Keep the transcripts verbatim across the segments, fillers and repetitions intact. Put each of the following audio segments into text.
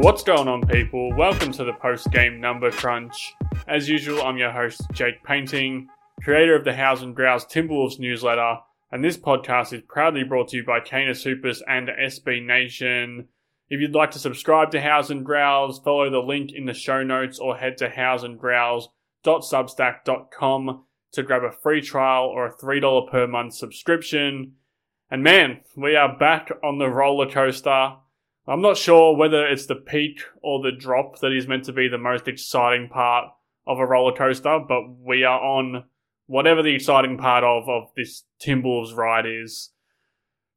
What's going on, people? Welcome to the post-game number crunch. As usual, I'm your host, Jake Painting, creator of the Howls and Growls Timberwolves newsletter, and this podcast is proudly brought to you by Canis Hoopers and S B Nation. If you'd like to subscribe to Howls and Growls, follow the link in the show notes or head to howls and growls dot substack dot com to grab a free trial or a three dollars per month subscription. And man, we are back on the roller coaster. I'm not sure whether it's the peak or the drop that is meant to be the most exciting part of a roller coaster, but we are on whatever the exciting part of, of this Timberwolves ride is.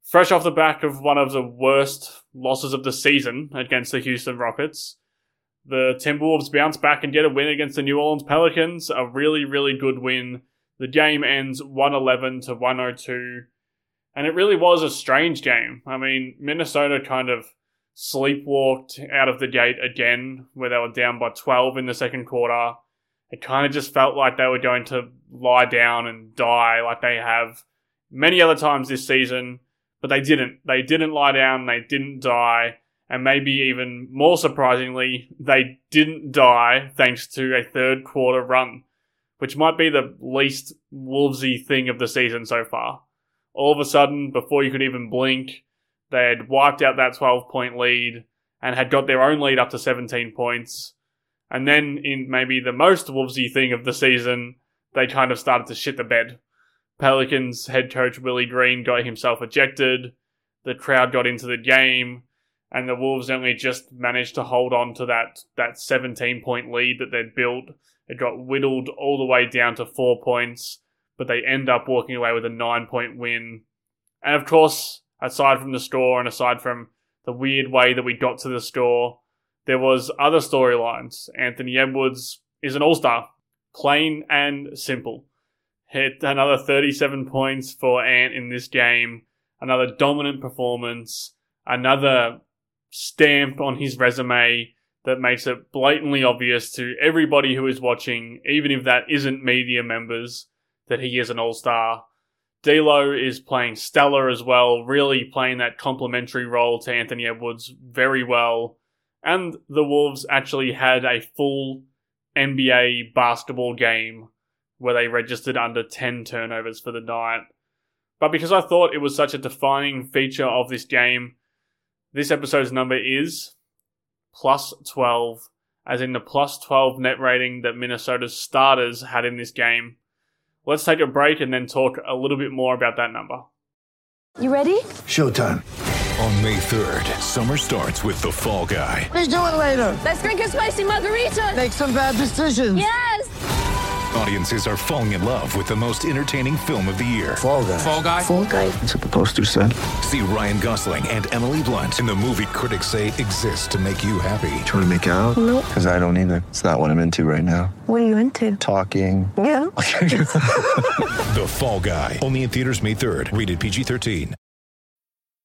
Fresh off the back of one of the worst losses of the season against the Houston Rockets, the Timberwolves bounce back and get a win against the New Orleans Pelicans. A really, really good win. The game ends one eleven to one oh two, and it really was a strange game. I mean, Minnesota kind of sleepwalked out of the gate again, where they were down by twelve in the second quarter. It kind of just felt like they were going to lie down and die like they have many other times this season, but they didn't. They didn't lie down, they didn't die, and maybe even more surprisingly, they didn't die thanks to a third quarter run, which might be the least Wolvesy thing of the season so far. All of a sudden, before you could even blink, they had wiped out that twelve-point lead and had got their own lead up to seventeen points. And then, in maybe the most Wolvesy thing of the season, they kind of started to shit the bed. Pelicans head coach Willie Green got himself ejected. The crowd got into the game. And the Wolves only just managed to hold on to that, that seventeen-point lead that they'd built. It got whittled all the way down to four points. But they end up walking away with a nine-point win. And of course, aside from the score and aside from the weird way that we got to the score, there was other storylines. Anthony Edwards is an all-star. Plain and simple. Hit another thirty-seven points for Ant in this game. Another dominant performance. Another stamp on his resume that makes it blatantly obvious to everybody who is watching, even if that isn't media members, that he is an all-star. D'Lo is playing stellar as well, really playing that complementary role to Anthony Edwards very well. And the Wolves actually had a full N B A basketball game where they registered under ten turnovers for the night. But because I thought it was such a defining feature of this game, this episode's number is plus twelve, as in the plus twelve net rating that Minnesota's starters had in this game. Let's take a break and then talk a little bit more about that number. You ready? Showtime. On May third, summer starts with The Fall Guy. Let's do it later. Let's drink a spicy margarita. Make some bad decisions. Yes. Audiences are falling in love with the most entertaining film of the year. Fall Guy. Fall Guy. Fall Guy. That's what the poster said. See Ryan Gosling and Emily Blunt in the movie critics say exists to make you happy. Trying to make it out? Nope. Because I don't either. It's not what I'm into right now. What are you into? Talking. Yeah. The Fall Guy. Only in theaters May third. Rated P G thirteen.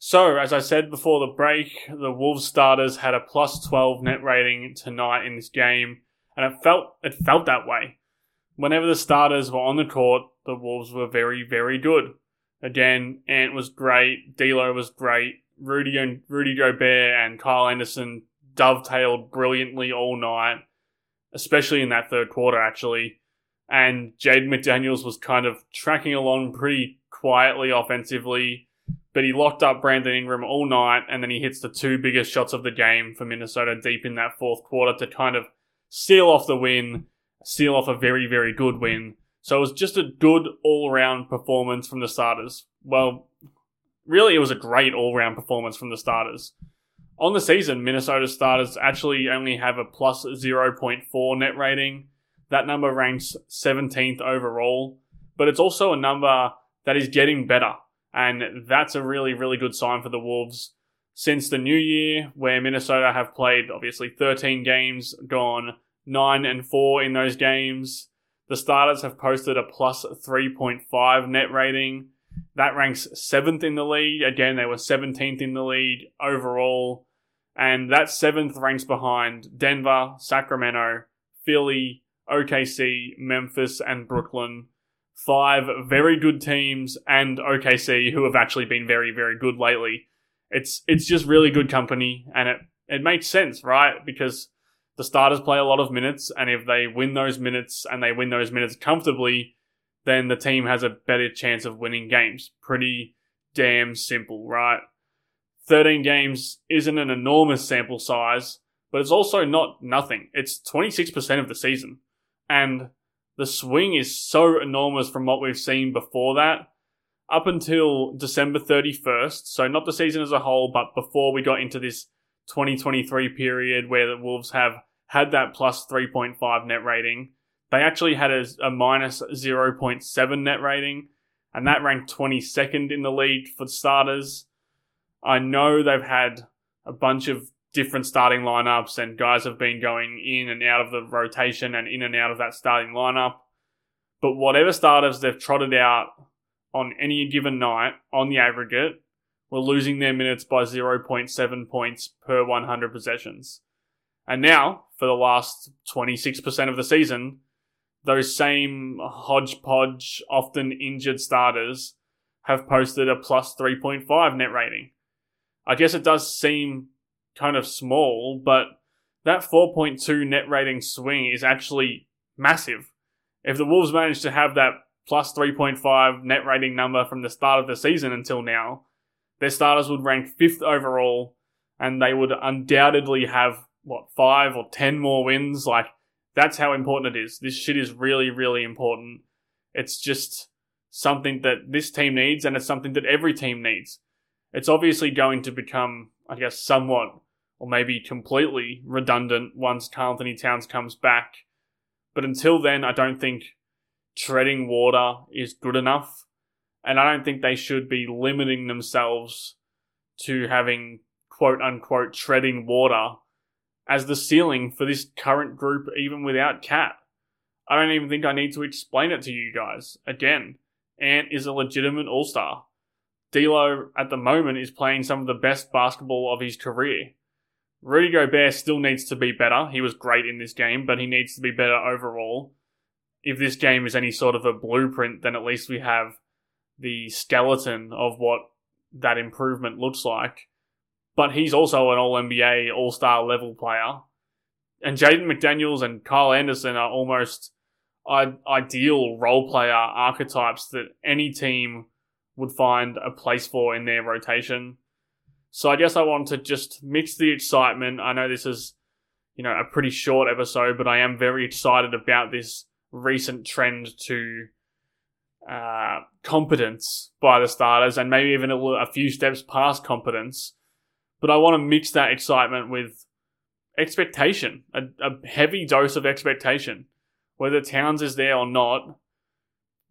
So, as I said before the break, the Wolves starters had a plus twelve net rating tonight in this game, and it felt it felt that way. Whenever the starters were on the court, the Wolves were very, very good. Again, Ant was great, D'Lo was great, Rudy and Rudy Gobert and Kyle Anderson dovetailed brilliantly all night, especially in that third quarter, actually. And Jaden McDaniels was kind of tracking along pretty quietly offensively, but he locked up Brandon Ingram all night, and then he hits the two biggest shots of the game for Minnesota deep in that fourth quarter to kind of seal off the win, seal off a very, very good win. So it was just a good all-round performance from the starters. Well, really, it was a great all-round performance from the starters. On the season, Minnesota starters actually only have a plus zero point four net rating. That number ranks seventeenth overall, but it's also a number that is getting better. And that's a really, really good sign for the Wolves. Since the new year, where Minnesota have played, obviously, thirteen games, gone nine and four in those games, the starters have posted a plus three point five net rating. That ranks seventh in the league. Again, they were seventeenth in the league overall. And that seventh ranks behind Denver, Sacramento, Philly, O K C, Memphis, and Brooklyn. Five very good teams, and O K C, who have actually been very, very good lately. It's it's just really good company, and it, it makes sense, right? Because the starters play a lot of minutes, and if they win those minutes, and they win those minutes comfortably, then the team has a better chance of winning games. Pretty damn simple, right? thirteen games isn't an enormous sample size, but it's also not nothing. It's twenty-six percent of the season, and the swing is so enormous from what we've seen before that. Up until December thirty-first, so not the season as a whole, but before we got into this twenty twenty-three period where the Wolves have had that plus three point five net rating, they actually had a, a minus zero point seven net rating, and that ranked twenty-second in the league for starters. I know they've had a bunch of different starting lineups, and guys have been going in and out of the rotation and in and out of that starting lineup. But whatever starters they've trotted out on any given night on the aggregate were losing their minutes by zero point seven points per one hundred possessions. And now, for the last twenty-six percent of the season, those same hodgepodge, often injured starters have posted a plus three point five net rating. I guess it does seem kind of small, but that four point two net rating swing is actually massive. If the Wolves manage to have that plus three point five net rating number from the start of the season until now, their starters would rank fifth overall, and they would undoubtedly have, what, five or ten more wins? Like, that's how important it is. This shit is really, really important. It's just something that this team needs, and it's something that every team needs. It's obviously going to become, I guess, somewhat, or maybe completely redundant once Karl-Anthony Towns comes back. But until then, I don't think treading water is good enough. And I don't think they should be limiting themselves to having quote-unquote treading water as the ceiling for this current group, even without Cat. I don't even think I need to explain it to you guys. Again, Ant is a legitimate all-star. D'Lo, at the moment, is playing some of the best basketball of his career. Rudy Gobert still needs to be better. He was great in this game, but he needs to be better overall. If this game is any sort of a blueprint, then at least we have the skeleton of what that improvement looks like. But he's also an All N B A, All-Star level player. And Jaden McDaniels and Kyle Anderson are almost ideal role player archetypes that any team would find a place for in their rotation. So I guess I want to just mix the excitement. I know this is, you know, a pretty short episode, but I am very excited about this recent trend to uh, competence by the starters, and maybe even a, a few steps past competence. But I want to mix that excitement with expectation, a, a heavy dose of expectation. Whether Towns is there or not,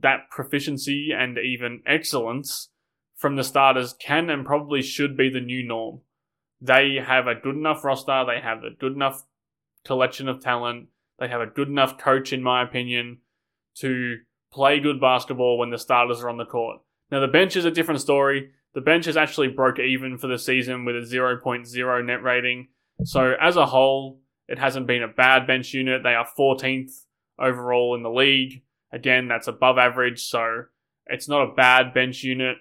that proficiency and even excellence from the starters can and probably should be the new norm. They have a good enough roster. They have a good enough collection of talent. They have a good enough coach, in my opinion, to play good basketball when the starters are on the court. Now, the bench is a different story. The bench has actually broke even for the season with a zero point zero net rating. So as a whole, it hasn't been a bad bench unit. They are fourteenth overall in the league. Again, that's above average, so it's not a bad bench unit.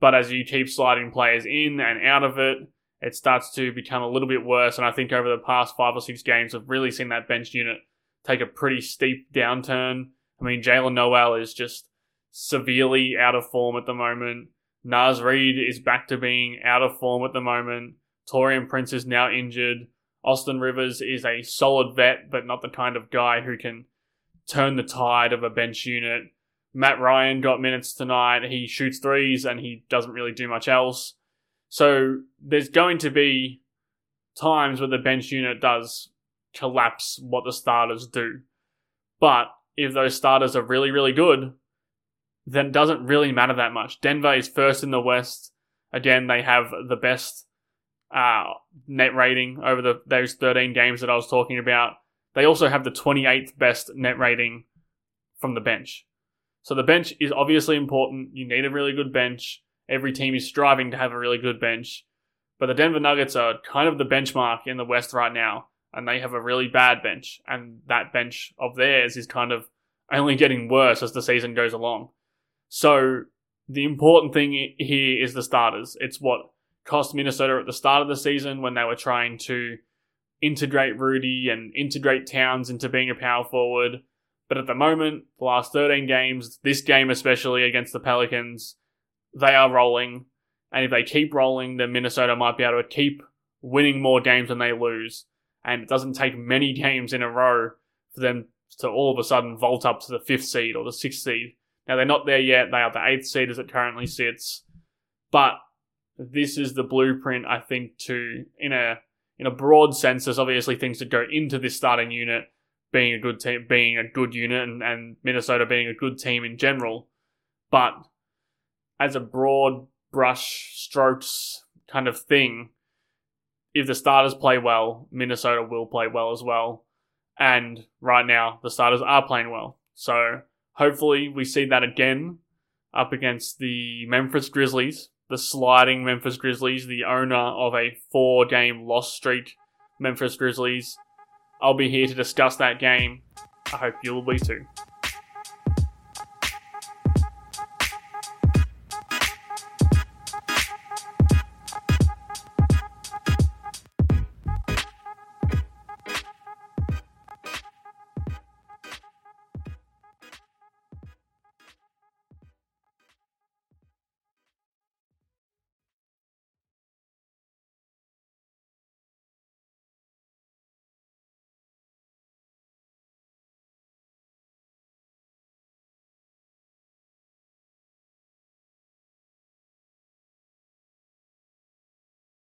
But as you keep sliding players in and out of it, it starts to become a little bit worse. And I think over the past five or six games, I've really seen that bench unit take a pretty steep downturn. I mean, Jaylen Nowell is just severely out of form at the moment. Naz Reid is back to being out of form at the moment. Taurean Prince is now injured. Austin Rivers is a solid vet, but not the kind of guy who can turn the tide of a bench unit. Matt Ryan got minutes tonight. He shoots threes and he doesn't really do much else. So there's going to be times where the bench unit does collapse what the starters do. But if those starters are really, really good, then it doesn't really matter that much. Denver is first in the West. Again, they have the best uh, net rating over the those thirteen games that I was talking about. They also have the twenty-eighth best net rating from the bench. So the bench is obviously important. You need a really good bench. Every team is striving to have a really good bench. But the Denver Nuggets are kind of the benchmark in the West right now, and they have a really bad bench. And that bench of theirs is kind of only getting worse as the season goes along. So the important thing here is the starters. It's what cost Minnesota at the start of the season when they were trying to integrate Rudy and integrate Towns into being a power forward. But at the moment, the last thirteen games, this game especially against the Pelicans, they are rolling. And if they keep rolling, then Minnesota might be able to keep winning more games than they lose. And it doesn't take many games in a row for them to all of a sudden vault up to the fifth seed or the sixth seed. Now, they're not there yet. They are the eighth seed as it currently sits. But this is the blueprint, I think, to, in a in a broad sense, there's obviously things that go into this starting unit being a good team, being a good unit, and, and Minnesota being a good team in general. But as a broad brush strokes kind of thing, if the starters play well, Minnesota will play well as well. And right now, the starters are playing well. So hopefully we see that again up against the Memphis Grizzlies, the sliding Memphis Grizzlies, the owner of a four-game loss streak, Memphis Grizzlies. I'll be here to discuss that game. I hope you'll be too.